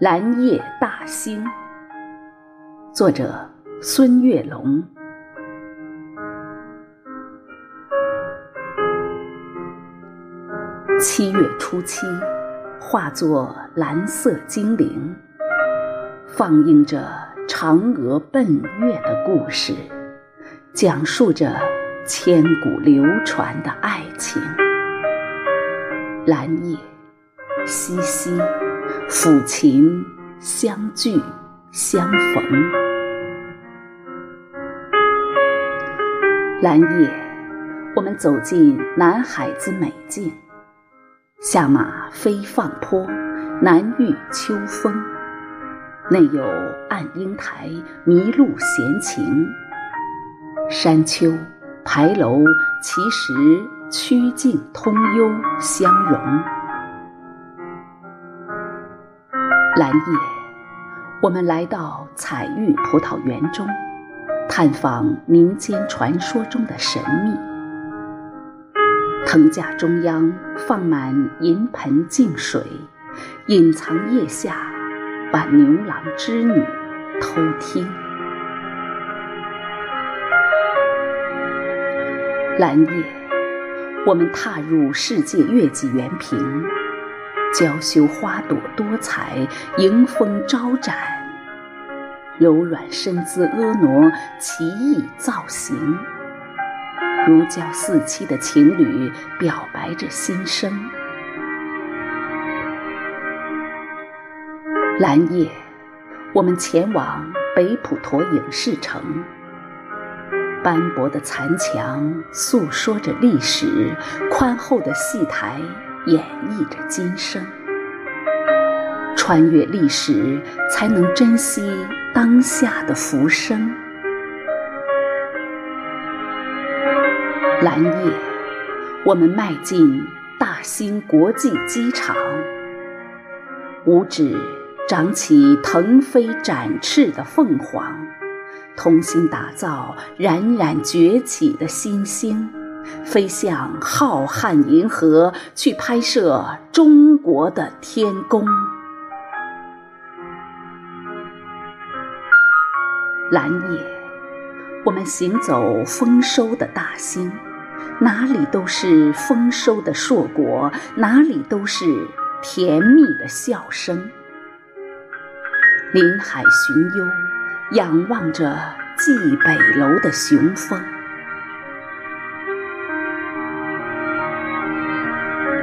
蓝夜大星，作者孙月龙。7月初7，化作蓝色精灵，放映着嫦娥奔月的故事，讲述着千古流传的爱情。蓝夜淅淅，抚琴相聚相逢。蓝夜，我们走进南海子美境，下马飞放坡，南遇秋风，内有暗英台麋鹿闲情，山丘牌楼奇石曲径通幽相融。蓝夜，我们来到彩玉葡萄园中，探访民间传说中的神秘。藤架中央放满银盆净水，隐藏腋下，把牛郎织女偷听。蓝夜，我们踏入世界月季园坪，娇羞花朵多彩，迎风招展，柔软身姿婀娜，奇异造型，如胶似漆的情侣表白着心声。蓝夜，我们前往北普陀影视城，斑驳的残墙诉说着历史，宽厚的戏台演绎着今生。穿越历史，才能珍惜当下的浮生。蓝夜，我们迈进大兴国际机场，五指长起腾飞展翅的凤凰，同心打造冉冉崛起的新星，飞向浩瀚银河，去拍摄中国的天宫。蓝夜，我们行走丰收的大兴，哪里都是丰收的硕果，哪里都是甜蜜的笑声。临海寻幽，仰望着蓟北楼的雄风。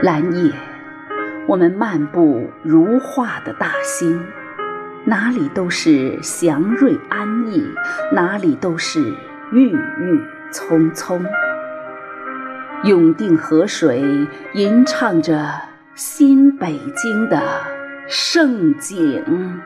蓝夜，我们漫步如画的大兴，哪里都是祥瑞安逸，哪里都是郁郁葱葱。永定河水吟唱着新北京的盛景。